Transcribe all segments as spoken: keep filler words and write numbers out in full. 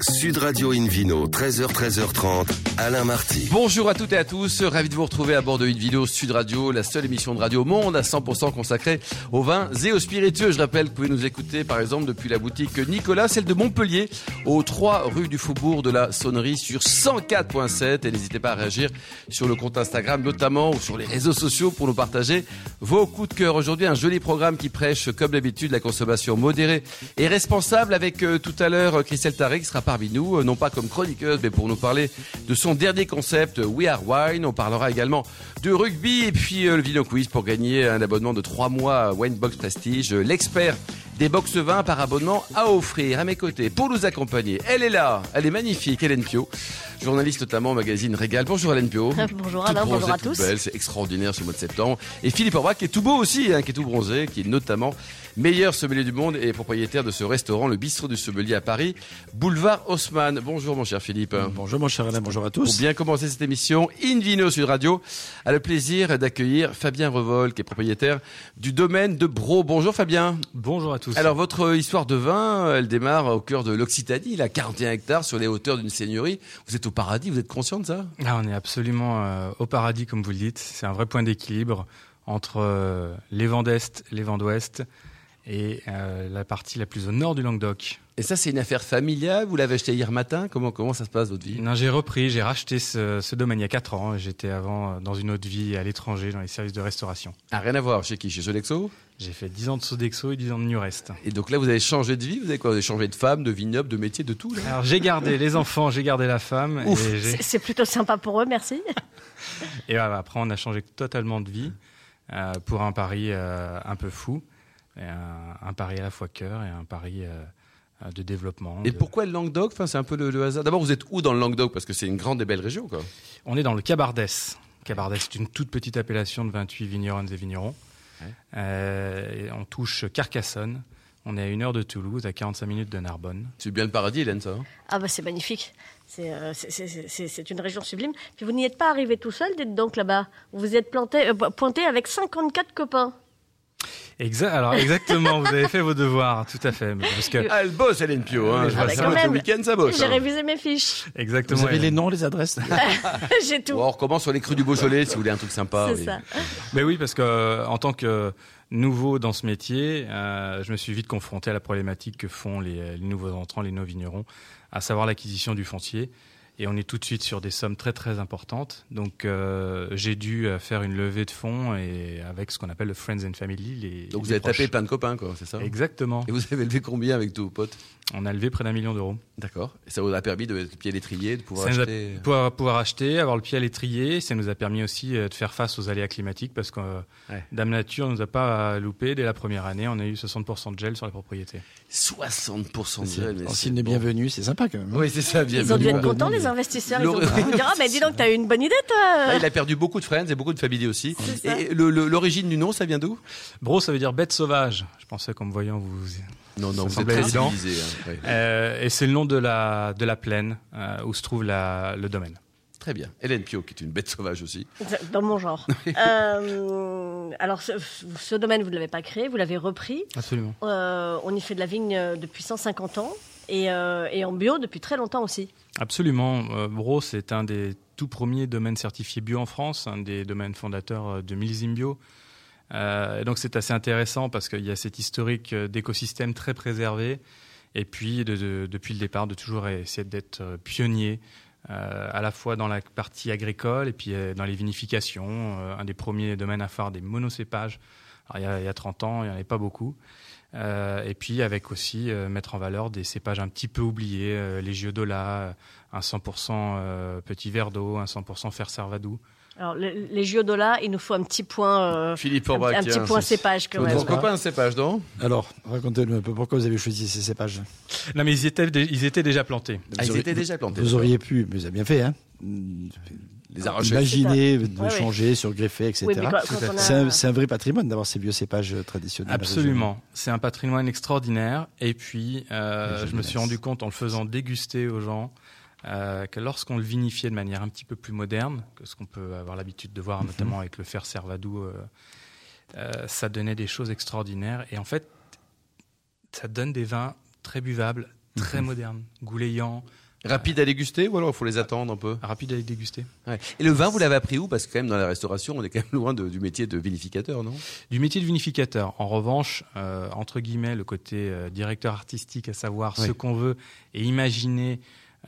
Sud Radio In Vino, treize heures, treize heures trente, Alain Marty. Bonjour à toutes et à tous, ravi de vous retrouver à bord de In Vino Sud Radio, la seule émission de radio au monde à cent pour cent consacrée aux vins et aux spiritueux. Je rappelle que vous pouvez nous écouter par exemple depuis la boutique Nicolas, celle de Montpellier, aux trois rue du Faubourg de la Sonnerie sur cent quatre virgule sept. Et n'hésitez pas à réagir sur le compte Instagram notamment ou sur les réseaux sociaux pour nous partager vos coups de cœur. Aujourd'hui, un joli programme qui prêche comme d'habitude la consommation modérée et responsable avec euh, tout à l'heure Christelle Tarret qui sera parmi nous, non pas comme chroniqueuse, mais pour nous parler de son dernier concept, We Are Wine. On parlera également de rugby et puis euh, le Vino Quiz pour gagner un abonnement de trois mois à Wine Box Prestige, l'expert des box vins par abonnement à offrir. À mes côtés, pour nous accompagner, elle est là, elle est magnifique, Hélène Piot, journaliste notamment au magazine Régal. Bonjour Hélène Piot. Bonjour Alain, bonjour à tous. Belle, c'est extraordinaire ce mois de septembre. Et Philippe Faure-Brac qui est tout beau aussi, hein, qui est tout bronzé, qui est notamment meilleur sommelier du monde et propriétaire de ce restaurant, le bistrot du sommelier à Paris, boulevard Haussmann. Bonjour mon cher Philippe. Bonjour mon cher Alain, bonjour à tous. Pour bien commencer cette émission, In Vino Sud Radio a le plaisir d'accueillir Fabien Revol qui est propriétaire du Domaine de Brau. Bonjour Fabien. Bonjour à tous. Alors votre histoire de vin, elle démarre au cœur de l'Occitanie, là, quarante et un hectares sur les hauteurs d'une seigneurie. Vous êtes au paradis, vous êtes conscient de ça ? Là, on est absolument euh, au paradis comme vous le dites. C'est un vrai point d'équilibre entre euh, les vents d'Est, les vents d'Ouest et euh, la partie la plus au nord du Languedoc. Et ça, c'est une affaire familiale ? Vous l'avez acheté hier matin ? Comment, comment ça se passe, votre vie ? Non, j'ai repris, j'ai racheté ce, ce domaine il y a quatre ans. J'étais avant dans une autre vie à l'étranger, dans les services de restauration. Ah, rien à voir. Chez qui ? Chez Sodexo ? J'ai fait dix ans de Sodexo et dix ans de Newrest. Et donc là, vous avez changé de vie ? Vous avez quoi ? Vous avez changé de femme, de vignoble, de métier, de tout là ? Alors, j'ai gardé les enfants, j'ai gardé la femme. Ouf, et j'ai... C'est plutôt sympa pour eux, merci. Et voilà, après, on a changé totalement de vie euh, pour un pari euh, un peu fou. Et un, un pari à la fois cœur et un pari euh, de développement. Et de... pourquoi le Languedoc ? Enfin, c'est un peu le, le hasard. D'abord, vous êtes où dans le Languedoc ? Parce que c'est une grande et belle région, quoi. On est dans le Cabardès. Cabardès, c'est une toute petite appellation de vingt-huit vignerons et vignerons. Ouais. Euh, et on touche Carcassonne. On est à une heure de Toulouse, à quarante-cinq minutes de Narbonne. C'est bien le paradis, Hélène, ça, hein ? Ah bah c'est magnifique. C'est, euh, c'est, c'est, c'est, c'est une région sublime. Puis vous n'y êtes pas arrivé tout seul, dites donc, là-bas. Vous vous êtes planté, euh, pointé avec cinquante-quatre copains. Exact, alors exactement, vous avez fait vos devoirs, tout à fait. Parce que... Ah, elle bosse, Hélène Piot, hein, je ah vois bah ça. Même, le week-end, ça bosse. J'ai hein. révisé mes fiches. Exactement. Vous avez Hélène. Les noms, les adresses. J'ai tout. Bon, on recommence sur les crus du Beaujolais, si vous voulez un truc sympa. C'est oui. ça. Mais oui, parce que en tant que nouveau dans ce métier, euh, je me suis vite confronté à la problématique que font les, les nouveaux entrants, les non-vignerons, à savoir l'acquisition du foncier. Et on est tout de suite sur des sommes très très importantes. Donc euh, j'ai dû faire une levée de fonds et avec ce qu'on appelle le Friends and Family. Les, Donc les vous avez proches. Tapé plein de copains, quoi, c'est ça ? Exactement. Et vous avez levé combien avec tous vos potes ? On a levé près d'un million d'euros. D'accord. Et ça vous a permis de mettre le pied à l'étrier, de pouvoir ça acheter... Pouvoir, pouvoir acheter, avoir le pied à l'étrier. Ça nous a permis aussi de faire face aux aléas climatiques parce que ouais. Dame Nature ne nous a pas loupé. Dès la première année, on a eu soixante pour cent de gel sur la propriété. soixante pour cent de gel, mais c'est bien venu, c'est sympa quand même. Oui, c'est ça, bienvenue. Ils ont dû être contents, les investisseurs. Ils ont dû me dire, ah, mais dis donc, t'as eu une bonne idée, toi. Il a perdu beaucoup de friends et beaucoup de familles aussi. Et le, le, l'origine du nom, ça vient d'où ? Bro, ça veut dire bête sauvage. Je pensais qu'en me voyant, vous... Non, non, ça vous êtes très civilisé. Hein, ouais. euh, et c'est le nom de la, de la plaine euh, où se trouve la, le domaine. Très bien. Hélène Piot, qui est une bête sauvage aussi. Dans mon genre. euh, alors, ce, ce domaine, vous ne l'avez pas créé, vous l'avez repris. Absolument. Euh, on y fait de la vigne depuis cent cinquante ans et, euh, et en bio depuis très longtemps aussi. Absolument. Euh, Brau, c'est un des tout premiers domaines certifiés bio en France, un des domaines fondateurs de Millésime Bio. Euh, et donc, c'est assez intéressant parce qu'il y a cet historique d'écosystème très préservé et puis, de, de, depuis le départ, de toujours essayer d'être pionnier. Euh, à la fois dans la partie agricole et puis euh, dans les vinifications, euh, un des premiers domaines à faire des monocépages. Alors, il, y a, il y a trente ans, il n'y en avait pas beaucoup. Euh, et puis avec aussi euh, mettre en valeur des cépages un petit peu oubliés, euh, les Giodola, un cent pour cent euh, petit verre d'eau, un cent pour cent fer Servadou. Alors, les, les Giodola, il nous faut un petit point, euh, Philippe un, un petit point cépage quand même. Pourquoi pas un cépage, non ? Alors, racontez-nous un peu pourquoi vous avez choisi ces cépages. Non, mais ils étaient, ils étaient déjà plantés. Ah, ils auriez, étaient déjà plantés. Vous auriez pu, mais vous avez bien fait, hein, les arracher. Imaginer, de ouais, changer, ouais. surgreffer, et cetera. Oui, quoi, a... c'est, un, c'est un vrai patrimoine d'avoir ces vieux cépages traditionnels. Absolument. C'est un patrimoine extraordinaire. Et puis, euh, je me suis rendu compte en le faisant déguster aux gens. Euh, que lorsqu'on le vinifiait de manière un petit peu plus moderne que ce qu'on peut avoir l'habitude de voir, mmh. notamment avec le fer Servadou, euh, euh, ça donnait des choses extraordinaires. Et en fait, ça donne des vins très buvables, très mmh. moderne, goulayant. Rapide à déguster ou alors il faut les attendre un peu? Rapide à les déguster. Ouais. Et le vin, vous l'avez appris où? Parce que quand même dans la restauration, on est quand même loin de, du métier de vinificateur, non? Du métier de vinificateur. En revanche, euh, entre guillemets, le côté euh, directeur artistique, à savoir oui. ce qu'on veut et imaginer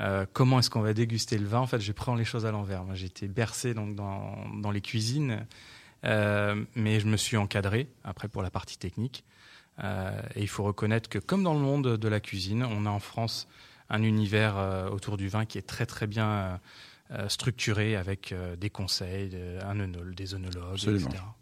euh, comment est-ce qu'on va déguster le vin. En fait, je prends les choses à l'envers. Moi, j'ai été bercé donc dans, dans les cuisines, euh, mais je me suis encadré après pour la partie technique. Euh, et il faut reconnaître que comme dans le monde de la cuisine, on a en France un univers euh, autour du vin qui est très très bien euh, structuré avec euh, des conseils, euh, un œnol, des œnologues, et cetera.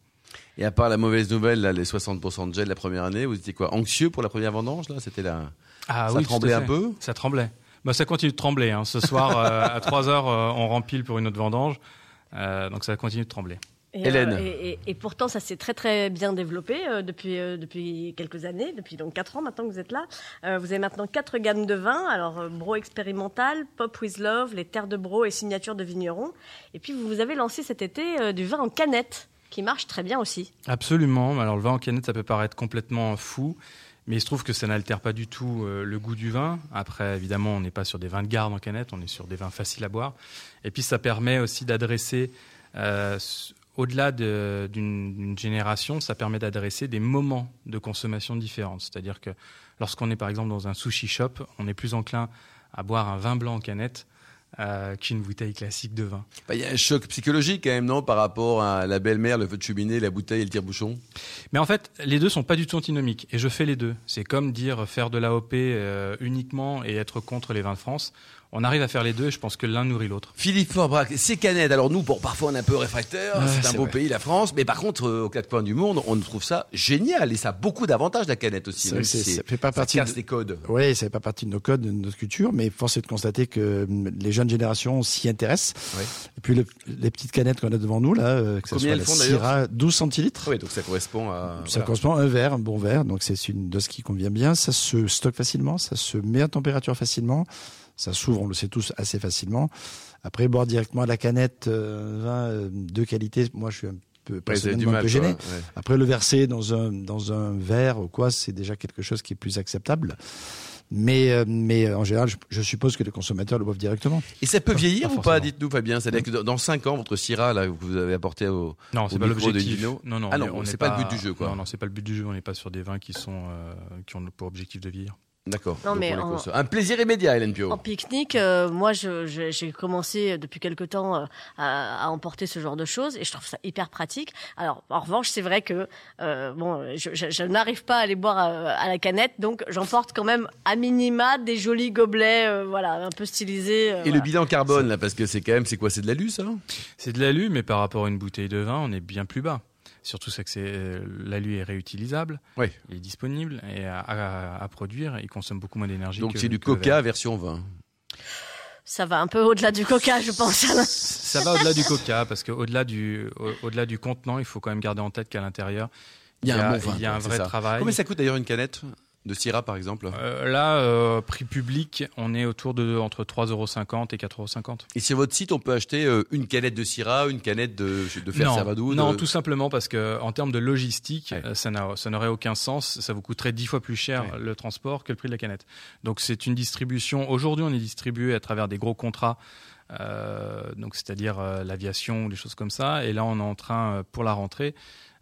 Et à part la mauvaise nouvelle, là, les soixante pour cent de gel la première année, vous étiez quoi, anxieux pour la première vendange là? C'était la... ah, ça oui, tremblait un peu? Ça tremblait. Bah, ça continue de trembler. Hein. Ce soir, euh, à trois heures, euh, on rempile pour une autre vendange. Euh, donc ça continue de trembler. Et, Hélène. Euh, et, et, et pourtant, ça s'est très très bien développé euh, depuis euh, depuis quelques années, depuis donc quatre ans maintenant que vous êtes là. Euh, vous avez maintenant quatre gammes de vins, alors euh, Brau expérimental, Pop with Love, les terres de Brau et signature de vigneron. Et puis vous vous avez lancé cet été euh, du vin en canette, qui marche très bien aussi. Absolument. Alors le vin en canette, ça peut paraître complètement fou, mais il se trouve que ça n'altère pas du tout euh, le goût du vin. Après, évidemment, on n'est pas sur des vins de garde en canette, on est sur des vins faciles à boire. Et puis ça permet aussi d'adresser euh, au-delà de, d'une, d'une génération, ça permet d'adresser des moments de consommation différents. C'est-à-dire que lorsqu'on est par exemple dans un sushi shop, on est plus enclin à boire un vin blanc en canette euh, qu'une bouteille classique de vin. Bah, y a un choc psychologique quand même, non, par rapport à la belle-mère, le feu de cheminée, la bouteille et le tire-bouchon? Mais en fait, les deux sont pas du tout antinomiques. Et je fais les deux. C'est comme dire faire de l'A O P euh, uniquement et être contre les vins de France. On arrive à faire les deux et je pense que l'un nourrit l'autre. Philippe Faure-Brac, c'est canettes. Alors nous, bon, parfois on est un peu réfractaires, ah, c'est un c'est beau vrai. Pays, la France, mais par contre, euh, aux quatre coins du monde, on trouve ça génial et ça a beaucoup d'avantages, la canette aussi. Ça, c'est, si ça fait pas ça partie casse de... les codes. Oui, ça fait pas partie de nos codes, de notre culture, mais force est de constater que les jeunes générations s'y intéressent. Oui. Et puis le, les petites canettes qu'on a devant nous, là, euh, que ça combien soit la Syrah, douze centilitres. Oui, donc ça correspond à... Ça voilà. correspond à un verre, un bon verre, donc c'est une dose qui convient bien, ça se stocke facilement, ça se met à température facilement. Ça s'ouvre, on le sait tous, assez facilement. Après, boire directement à la canette, euh, vin euh, de qualité, moi je suis un peu, personnellement un peu gêné. Ouais, ouais. Après, le verser dans un, dans un verre ou quoi, c'est déjà quelque chose qui est plus acceptable. Mais, mais en général, je, je suppose que les consommateurs le boivent directement. Et ça peut vieillir pas ou pas? Dites-nous, Fabien. C'est-à-dire que dans cinq ans, votre Syrah là, que vous avez apporté au, non, c'est au pas micro l'objectif. De Vino... Non, non, ah non on on c'est pas, pas le but du jeu. Quoi. Non, non, c'est pas le but du jeu. On n'est pas sur des vins qui, sont, euh, qui ont pour objectif de vieillir. D'accord. Non, mais en, un plaisir immédiat, Hélène Piot. En pique-nique, euh, moi, je, je, j'ai commencé depuis quelque temps euh, à, à emporter ce genre de choses et je trouve ça hyper pratique. Alors, en revanche, c'est vrai que euh, bon, je, je, je n'arrive pas à les boire à, à la canette, donc j'emporte quand même à minima des jolis gobelets, euh, voilà, un peu stylisés. Euh, et voilà. Le bilan carbone, c'est... là, parce que c'est quand même, c'est quoi, c'est de l'alu, ça? C'est de l'alu, mais par rapport à une bouteille de vin, on est bien plus bas. Surtout, c'est que c'est, l'alu est réutilisable, oui. Il est disponible et à, à, à produire, il consomme beaucoup moins d'énergie. Donc que, c'est du Coca version vin. Ça va un peu au-delà du Coca, je pense. Ça va au-delà du Coca, parce qu'au-delà du, au-delà du contenant, il faut quand même garder en tête qu'à l'intérieur, il y a, y a un, bon vin, y a un vrai ça. Travail. Combien ça coûte d'ailleurs une canette de Syrah, par exemple? euh, Là, euh, prix public, on est autour de entre trois euros cinquante et quatre euros cinquante. Et sur votre site, on peut acheter euh, une canette de Syrah, une canette de, de fer Servadou? Non, de... tout simplement parce qu'en termes de logistique, ouais. euh, ça, n'a, ça n'aurait aucun sens. Ça vous coûterait dix fois plus cher ouais. le transport que le prix de la canette. Donc c'est une distribution. Aujourd'hui, on est distribué à travers des gros contrats, euh, donc, c'est-à-dire euh, l'aviation ou des choses comme ça. Et là, on est en train, euh, pour la rentrée,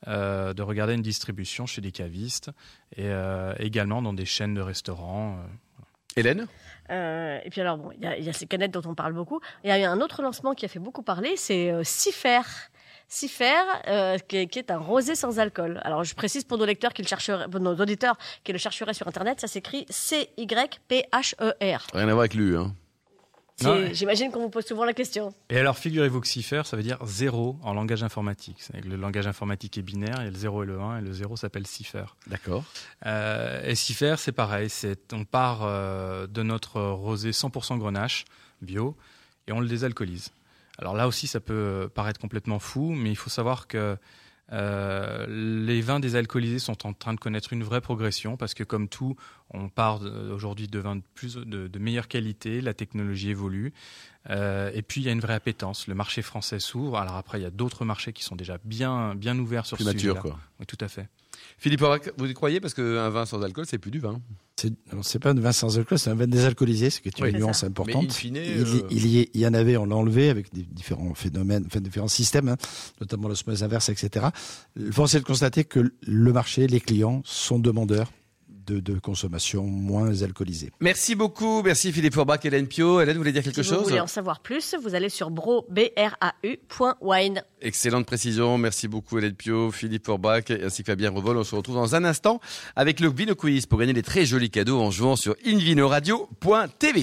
Euh, de regarder une distribution chez des cavistes et euh, également dans des chaînes de restaurants. Euh, Hélène ? Euh, et puis alors, bon, il y, y a ces canettes dont on parle beaucoup. Il y a eu un autre lancement qui a fait beaucoup parler, c'est euh, Cipher. Cipher, euh, qui, qui est un rosé sans alcool. Alors, je précise pour nos lecteurs qui le chercheraient, pour nos auditeurs qui le chercheraient sur Internet, ça s'écrit C Y P H E R. Rien à voir avec l'U, hein. Non, ouais. J'imagine qu'on vous pose souvent la question. Et alors, figurez-vous que Cipher, ça veut dire zéro en langage informatique. Le langage informatique est binaire, il y a le zéro et le un, et le zéro s'appelle Cipher. D'accord. Euh, et Cipher, c'est pareil. C'est, on part euh, de notre rosé cent pour cent grenache, bio, et on le désalcoolise. Alors là aussi, ça peut paraître complètement fou, mais il faut savoir que euh, les vins désalcoolisés sont en train de connaître une vraie progression parce que comme tout, on part aujourd'hui de vins de plus de, de meilleure qualité, la technologie évolue euh, et puis il y a une vraie appétence. Le marché français s'ouvre. Alors après, il y a d'autres marchés qui sont déjà bien bien ouverts sur plus ce mature, sujet-là. Quoi. Oui, tout à fait. Philippe Faure-Brac, vous y croyez? Parce qu'un vin sans alcool, c'est plus du vin. C'est, non, c'est pas un vin sans alcool, c'est un vin désalcoolisé, ce qui est une oui, nuance importante. Mais in fine, il, euh... il, y, il y en avait, on l'a enlevé avec des différents phénomènes, enfin, différents systèmes, hein, notamment l'osmose inverse, et cetera. Force est de constater que le marché, les clients sont demandeurs de, de consommation moins alcoolisée. Merci beaucoup, merci Philippe Faure-Brac, Hélène Piot. Hélène, vous voulez dire quelque si chose? Si vous voulez en savoir plus, vous allez sur brau point wine. Excellente précision, merci beaucoup Hélène Piot, Philippe Faure-Brac ainsi que Fabien Revol. On se retrouve dans un instant avec le Vino Quiz pour gagner des très jolis cadeaux en jouant sur in vino radio point t v.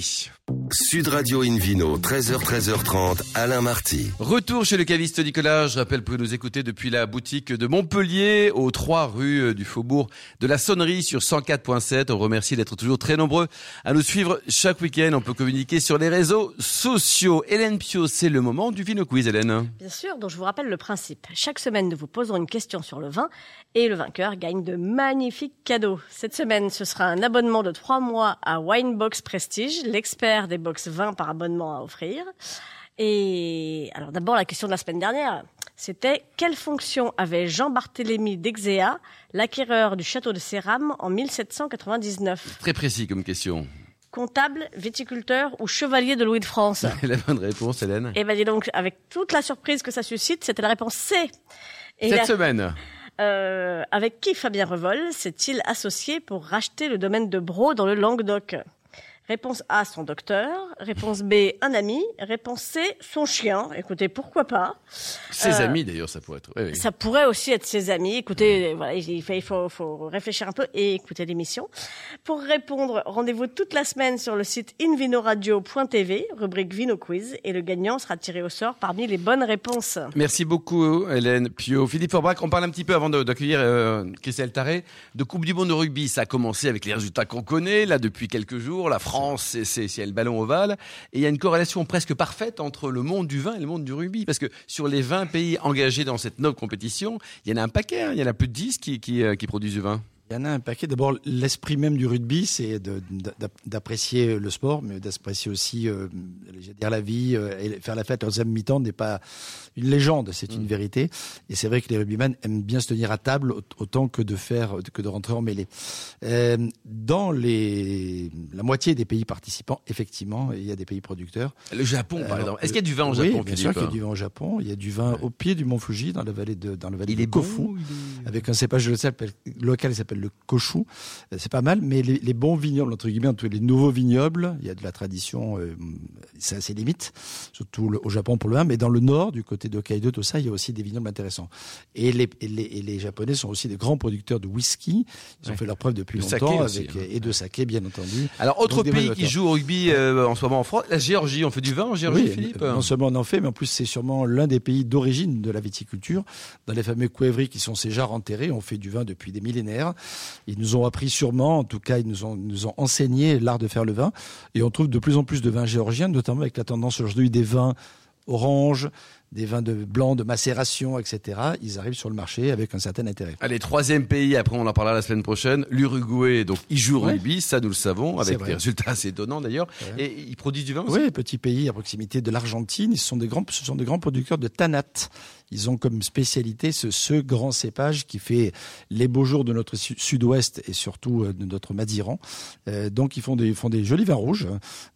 Sud Radio In Vino, treize heures, treize heures trente, Alain Marty. Retour chez le caviste Nicolas. Je rappelle que vous nous écoutez depuis la boutique de Montpellier, aux trois rues du Faubourg de la Sonnerie sur cent quatre virgule sept. On remercie d'être toujours très nombreux à nous suivre chaque week-end. On peut communiquer sur les réseaux sociaux. Hélène Piot, c'est le moment du Vino Quiz, Hélène. Bien sûr, donc je vous rappelle le principe. Chaque semaine, nous vous poserons une question sur le vin et le vainqueur gagne de magnifiques cadeaux. Cette semaine, ce sera un abonnement de trois mois à Wine Box Prestige, l'expert des box vins par abonnement à offrir. Et alors d'abord, la question de la semaine dernière, c'était quelle fonction avait Jean-Barthélemy d'Exéa, l'acquéreur du château de Séram en mille sept cent quatre-vingt-dix-neuf? Très précis comme question. Comptable, viticulteur ou chevalier de Louis de France? La bonne réponse, Hélène. Eh bien, dis donc, avec toute la surprise que ça suscite, c'était la réponse C. Et Cette la... semaine euh, avec qui Fabien Revol s'est-il associé pour racheter le domaine de Brau dans le Languedoc? Réponse A, son docteur. Réponse B, un ami. Réponse C, son chien. Écoutez, pourquoi pas? Ses euh, amis, d'ailleurs, ça pourrait être. Oui, oui. Ça pourrait aussi être ses amis. Écoutez, mmh. voilà, il, il faut, faut réfléchir un peu et écouter l'émission. Pour répondre, rendez-vous toute la semaine sur le site in vino radio point t v, rubrique Vino Quiz, et le gagnant sera tiré au sort parmi les bonnes réponses. Merci beaucoup, Hélène Piot. Philippe Faure-Brac, on parle un petit peu avant de, d'accueillir euh, Christelle Tarret de Coupe du Monde de rugby. Ça a commencé avec les résultats qu'on connaît, là, depuis quelques jours. La France France, c'est c'est le ballon ovale, et il y a une corrélation presque parfaite entre le monde du vin et le monde du rugby, parce que sur les vingt pays engagés dans cette noble compétition, il y en a un paquet, hein, il y en a plus de dix qui, qui, qui produisent du vin. Il y en a un paquet. D'abord, l'esprit même du rugby, c'est de, d'apprécier le sport, mais d'apprécier aussi euh, dire la vie, euh, et faire la fête en deuxième mi-temps n'est pas une légende, c'est une mmh. vérité. Et c'est vrai que les rugbymen aiment bien se tenir à table autant que de faire que de rentrer en mêlée. Euh, dans les la moitié des pays participants, effectivement, il y a des pays producteurs. Le Japon, par exemple. Euh, Est-ce qu'il y a du vin au Japon? Oui, bien sûr qu'il y a du vin au Japon. Il y a du vin ouais. au pied du Mont Fuji, dans la vallée de dans la vallée de Kofu, bon, est... avec un cépage local qui s'appelle le Koshu, c'est pas mal, mais les, les bons vignobles, entre guillemets, entre les nouveaux vignobles, il y a de la tradition, euh, c'est assez limite, surtout le, au Japon pour le vin, mais dans le nord, du côté de Hokkaido, tout ça, il y a aussi des vignobles intéressants. Et les, et les, et les Japonais sont aussi des grands producteurs de whisky, ils ont ouais. fait leur preuve depuis de longtemps, aussi, avec, hein. et de saké, bien entendu. Alors, autre donc, pays qui joue au rugby euh, en ce moment en France, la Géorgie, on fait du vin en Géorgie, oui, Philippe? Non seulement on en fait, mais en plus, c'est sûrement l'un des pays d'origine de la viticulture. Dans les fameux Qvevri qui sont ces jarres enterrés, on fait du vin depuis des millénaires. Ils nous ont appris sûrement, en tout cas, ils nous ont, nous ont enseigné l'art de faire le vin. Et on trouve de plus en plus de vins géorgiens, notamment avec la tendance aujourd'hui des vins orange, des vins de blanc, de macération, et cetera. Ils arrivent sur le marché avec un certain intérêt. Allez, troisième pays, après on en parlera la semaine prochaine, l'Uruguay. Donc, ils jouent au ouais. rugby, ça nous le savons, avec des résultats assez étonnants d'ailleurs. Ouais. Et ils produisent du vin aussi. Oui, petit pays à proximité de l'Argentine. Ils sont des grands, ce sont des grands producteurs de tanat. Ils ont comme spécialité ce, ce grand cépage qui fait les beaux jours de notre sud-ouest et surtout de notre Madiran. Euh, donc ils font des, font des jolis vins rouges,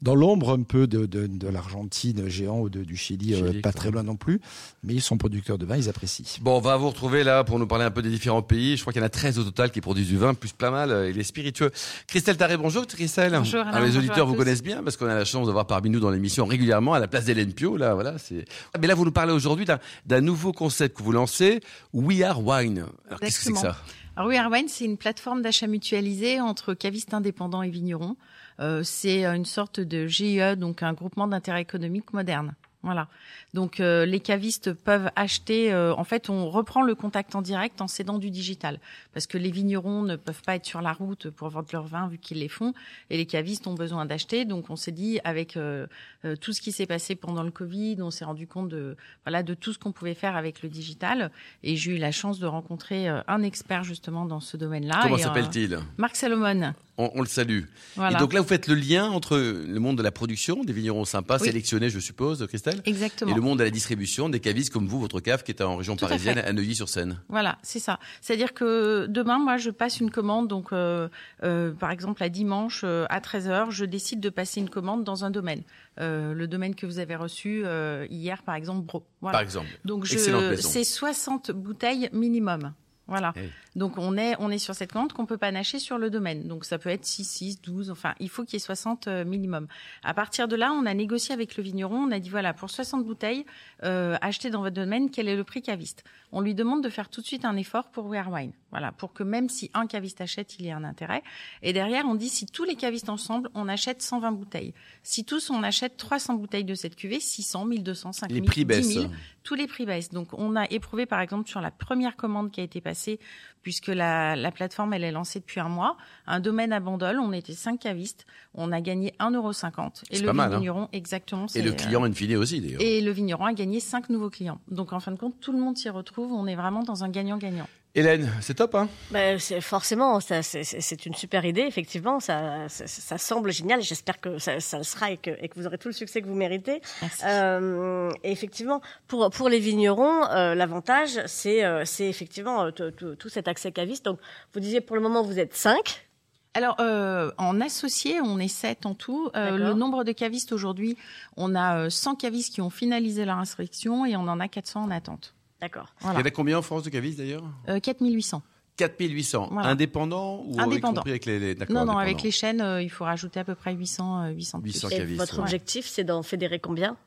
dans l'ombre un peu de, de, de l'Argentine géant ou de, du Chili, Chili euh, pas très loin non plus. Mais ils sont producteurs de vin, ils apprécient. Bon, on va vous retrouver là pour nous parler un peu des différents pays. Je crois qu'il y en a treize au total qui produisent du vin, plus pas mal, et les spiritueux. Christelle Tarret, bonjour Christelle. Bonjour Alain. Alors, les auditeurs vous connaissent bien parce qu'on a la chance de voir parmi nous dans l'émission régulièrement à la place d'Hélène Piot. Là, voilà, c'est... Mais là, vous nous parlez aujourd'hui d'un, d'un nouveau concept que vous lancez, We Are Wine. Alors, qu'est-ce que c'est que ça? Alors, We Are Wine, c'est une plateforme d'achat mutualisée entre cavistes indépendants et vignerons. Euh, c'est une sorte de G I E, donc un groupement d'intérêt économique moderne. Voilà. Donc, euh, les cavistes peuvent acheter... Euh, en fait, on reprend le contact en direct en cédant du digital. Parce que les vignerons ne peuvent pas être sur la route pour vendre leur vin vu qu'ils les font. Et les cavistes ont besoin d'acheter. Donc, on s'est dit, avec euh, euh, tout ce qui s'est passé pendant le Covid, on s'est rendu compte de, voilà, de tout ce qu'on pouvait faire avec le digital. Et j'ai eu la chance de rencontrer euh, un expert, justement, dans ce domaine-là. Comment et, s'appelle-t-il? euh, Marc Salomon. On, on le salue. Voilà. Et donc là, vous faites le lien entre le monde de la production, des vignerons sympas, oui. sélectionnés, je suppose, Christelle. clientèle. Exactement. Et le monde de la distribution, des cavistes comme vous, votre cave qui est en région Tout parisienne, à, à Neuilly-sur-Seine. Voilà, c'est ça. C'est-à-dire que demain, moi, je passe une commande. Donc, euh, euh, par exemple, à dimanche euh, à treize heures, je décide de passer une commande dans un domaine. Euh, le domaine que vous avez reçu euh, hier, par exemple, Brau. Voilà. Par exemple. Donc, je, c'est soixante bouteilles minimum. Voilà. Hey. Donc, on est, on est sur cette commande qu'on peut pas panacher sur le domaine. Donc, ça peut être six, six, douze, enfin, il faut qu'il y ait soixante minimum. À partir de là, on a négocié avec le vigneron, on a dit, voilà, pour soixante bouteilles euh, achetées dans votre domaine, quel est le prix caviste ? On lui demande de faire tout de suite un effort pour We Are Wine. Voilà, pour que même si un caviste achète, il y ait un intérêt. Et derrière, on dit, si tous les cavistes ensemble, on achète cent vingt bouteilles. Si tous, on achète trois cents bouteilles de cette cuvée, six cents, mille deux cents, cinq mille, les prix dix mille, baissent. Tous les prix baissent. Donc, on a éprouvé, par exemple, sur la première commande qui a été passée, puisque la, la plateforme, elle est lancée depuis un mois, un domaine à Bandol, on était cinq cavistes, on a gagné un euro cinquante. Et c'est le pas vigneron, mal, hein. Exactement. C'est, et le client, euh, in fine aussi, d'ailleurs. Et le vigneron a gagné cinq nouveaux clients. Donc, en fin de compte, tout le monde s'y retrouve, on est vraiment dans un gagnant-gagnant. Hélène, c'est top, hein ? Ben, c'est, forcément, ça, c'est, c'est une super idée, effectivement, ça, ça, ça semble génial, j'espère que ça, ça le sera et que, et que vous aurez tout le succès que vous méritez. Merci. Euh, et effectivement, pour, pour les vignerons, euh, l'avantage, c'est, euh, c'est effectivement tout cet accès caviste. Donc, vous disiez, pour le moment, vous êtes cinq. Alors, euh, en associé, on est sept en tout. Euh, le nombre de cavistes aujourd'hui, on a cent cavistes qui ont finalisé leur inscription et on en a quatre cents en attente. D'accord. Voilà. Il y en a combien en France de cavistes d'ailleurs ? euh, quatre mille huit cents. quatre mille huit cents. Voilà. Indépendants ou indépendants. Avec les, les, non, non, avec les chaînes, euh, il faut rajouter à peu près huit cents, huit cents, huit cents cavistes. Et votre objectif, ouais. C'est d'en fédérer combien ?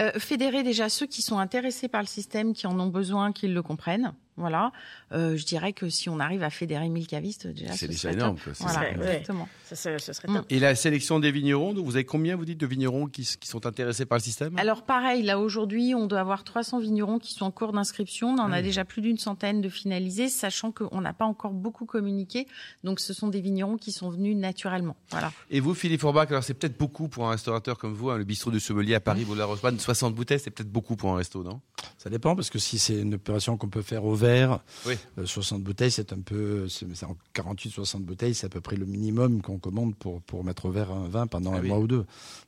Euh, fédérer déjà ceux qui sont intéressés par le système, qui en ont besoin, qu'ils le comprennent. Voilà. Euh, je dirais que si on arrive à fédérer mille cavistes, déjà, c'est ce déjà énorme. Top. C'est voilà, ça, exactement. Ouais. Ça, ce serait top. Et la sélection des vignerons, donc vous avez combien, vous dites, de vignerons qui, qui sont intéressés par le système ? Alors, pareil, là, aujourd'hui, on doit avoir trois cents vignerons qui sont en cours d'inscription. On en mmh. a déjà plus d'une centaine de finalisés, sachant qu'on n'a pas encore beaucoup communiqué. Donc, ce sont des vignerons qui sont venus naturellement. Voilà. Et vous, Philippe Faure-Brac, alors c'est peut-être beaucoup pour un restaurateur comme vous, hein, le bistrot du sommelier à Paris, mmh. Boulevard Haussmann, soixante bouteilles, c'est peut-être beaucoup pour un resto, non ? Ça dépend, parce que si c'est une opération qu'on peut faire au vert, oui. soixante bouteilles, c'est un peu, quarante-huit à soixante bouteilles, c'est à peu près le minimum qu'on commande pour, pour mettre au verre un vin pendant ah un oui. mois ou deux.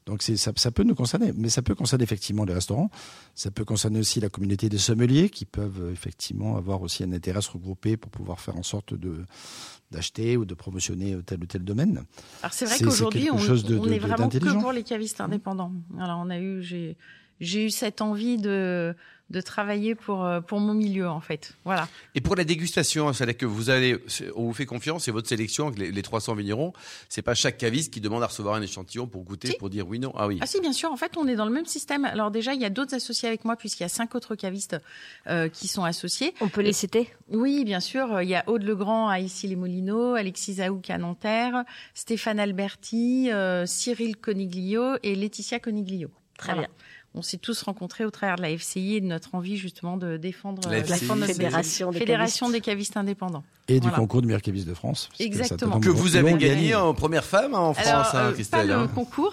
Donc c'est, ça, ça peut nous concerner, mais ça peut concerner effectivement les restaurants, ça peut concerner aussi la communauté des sommeliers qui peuvent effectivement avoir aussi un intérêt à se regrouper pour pouvoir faire en sorte de... d'acheter ou de promotionner tel ou tel domaine. Alors c'est vrai c'est, qu'aujourd'hui, c'est on, de, on de, est vraiment que pour les cavistes indépendants. Alors on a eu, j'ai, j'ai eu cette envie de, de travailler pour, pour mon milieu, en fait. Voilà. Et pour la dégustation, c'est-à-dire que vous allez, on vous fait confiance, et votre sélection, les, les trois cents vignerons, c'est pas chaque caviste qui demande à recevoir un échantillon pour goûter, si. Pour dire oui, non. Ah oui. Ah si, bien sûr. En fait, on est dans le même système. Alors déjà, il y a d'autres associés avec moi, puisqu'il y a cinq autres cavistes euh, qui sont associés. On peut les citer ? Oui, bien sûr. Il y a Aude Legrand à Issy-les-Moulineaux, Alexis Zaouk à Nanterre, Stéphane Alberti, euh, Cyril Coniglio et Laetitia Coniglio. Très voilà. bien. On s'est tous rencontrés au travers de la F C I et de notre envie justement de défendre la, F C I, la Fédération, des, Fédération cavistes. des cavistes indépendants. Et voilà. Du concours de meilleur caviste de France. Exactement. Que, que vous avez gagné en première femme en France, alors, hein, euh, Christelle. Pas le concours.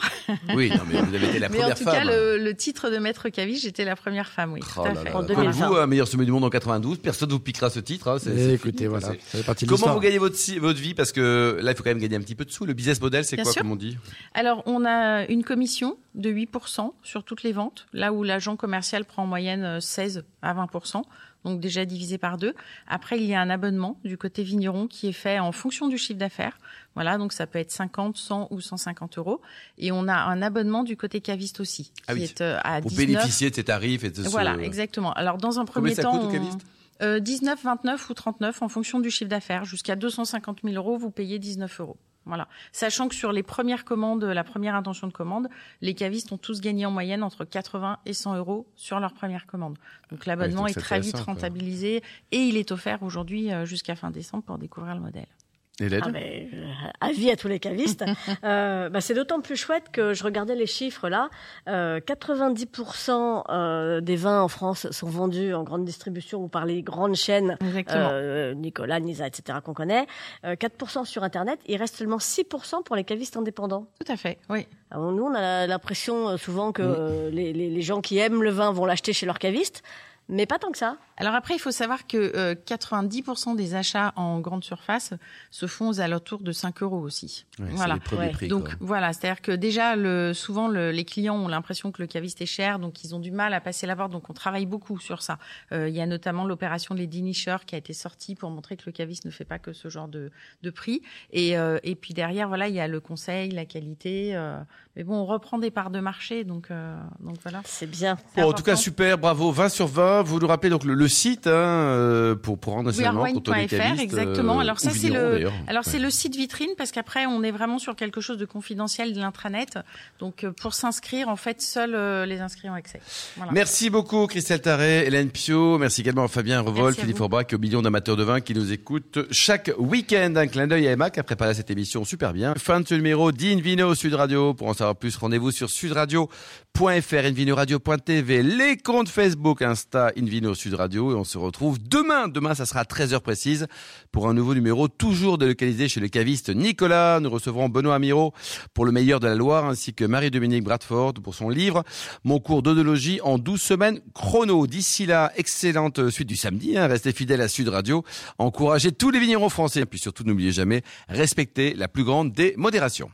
Oui, non, mais vous avez été la première femme. Mais en tout femme. cas, le, le titre de maître caviste, j'étais la première femme, oui. Oh tout à fait. En deux mille vingt. Comme vous, hein, meilleur sommelier du monde en quatre-vingt-douze, personne ne vous piquera ce titre. Hein, c'est, c'est écoutez, fini, voilà. C'est... C'est Comment vous gagnez votre, votre vie ? Parce que là, il faut quand même gagner un petit peu de sous. Le business model, c'est Bien quoi, sûr. comme on dit ? Alors, on a une commission de huit pour cent sur toutes les ventes. Là où l'agent commercial prend en moyenne seize à vingt pour cent, donc déjà divisé par deux. Après, il y a un abonnement du côté vigneron qui est fait en fonction du chiffre d'affaires. Voilà, donc ça peut être cinquante, cent ou cent cinquante euros. Et on a un abonnement du côté caviste aussi, qui ah oui. est à Pour dix-neuf. Bénéficier de ces tarifs et de ce... Voilà, exactement. Alors, dans un premier temps... Combien ça coûte au caviste ? euh, dix-neuf, vingt-neuf ou trente-neuf en fonction du chiffre d'affaires. Jusqu'à deux cent cinquante mille euros, vous payez dix-neuf euros. Voilà. Sachant que sur les premières commandes, la première intention de commande, les cavistes ont tous gagné en moyenne entre quatre-vingts et cent euros sur leur première commande. Donc l'abonnement ouais, est très vite rentabilisé quoi. Et il est offert aujourd'hui jusqu'à fin décembre pour découvrir le modèle. Ah ben, avis à tous les cavistes. euh, bah c'est d'autant plus chouette que je regardais les chiffres là. Euh, quatre-vingt-dix pour cent euh, des vins en France sont vendus en grande distribution ou par les grandes chaînes, euh, Nicolas, Nisa, et cetera qu'on connaît. Euh, quatre pour cent sur Internet. Il reste seulement six pour cent pour les cavistes indépendants. Tout à fait, oui. Alors, nous, on a l'impression souvent que oui. les, les, les gens qui aiment le vin vont l'acheter chez leur caviste, mais pas tant que ça. Alors après, il faut savoir que euh, quatre-vingt-dix pour cent des achats en grande surface se font aux alentours de cinq euros aussi. Ouais, voilà. C'est les premiers ouais. prix, donc quoi. Voilà, c'est-à-dire que déjà, le, souvent, le, les clients ont l'impression que le caviste est cher, donc ils ont du mal à passer la porte. Donc on travaille beaucoup sur ça. Euh, il y a notamment l'opération Les Dénicheurs qui a été sortie pour montrer que le caviste ne fait pas que ce genre de, de prix. Et, euh, et puis derrière, voilà, il y a le conseil, la qualité. Euh, mais bon, on reprend des parts de marché, donc, euh, donc voilà. C'est bien. C'est bon, en tout cas, super, bravo. vingt sur vingt. Vous nous rappelez donc le, le Le site hein, pour pour rendre seulement quand on est caviste, exactement. Alors ça vigneron, c'est le alors ouais. c'est le site vitrine parce qu'après on est vraiment sur quelque chose de confidentiel de l'intranet. Donc pour s'inscrire en fait seuls les inscrits ont accès. Voilà. Merci beaucoup Christelle Tarret, Hélène Piot, merci également à Fabien Revol, Philippe Faure-Brac, aux millions d'amateurs de vin qui nous écoutent chaque week-end. Un clin d'œil à Emma qui a préparé cette émission super bien. Fin de ce numéro d'In Vino Sud Radio. Pour en savoir plus, rendez-vous sur sudradio point fr, invinoradio point t v, les comptes Facebook, Insta, In Vino Sud Radio. Et on se retrouve demain. Demain, ça sera à treize heures précise pour un nouveau numéro, toujours délocalisé chez le caviste Nicolas. Nous recevrons Benoît Amiro pour le meilleur de la Loire, ainsi que Marie-Dominique Bradford pour son livre « Mon cours d'odologie en douze semaines chrono ». D'ici là, excellente suite du samedi. Hein. Restez fidèles à Sud Radio. Encouragez tous les vignerons français. Et puis surtout, n'oubliez jamais, respectez la plus grande des modérations.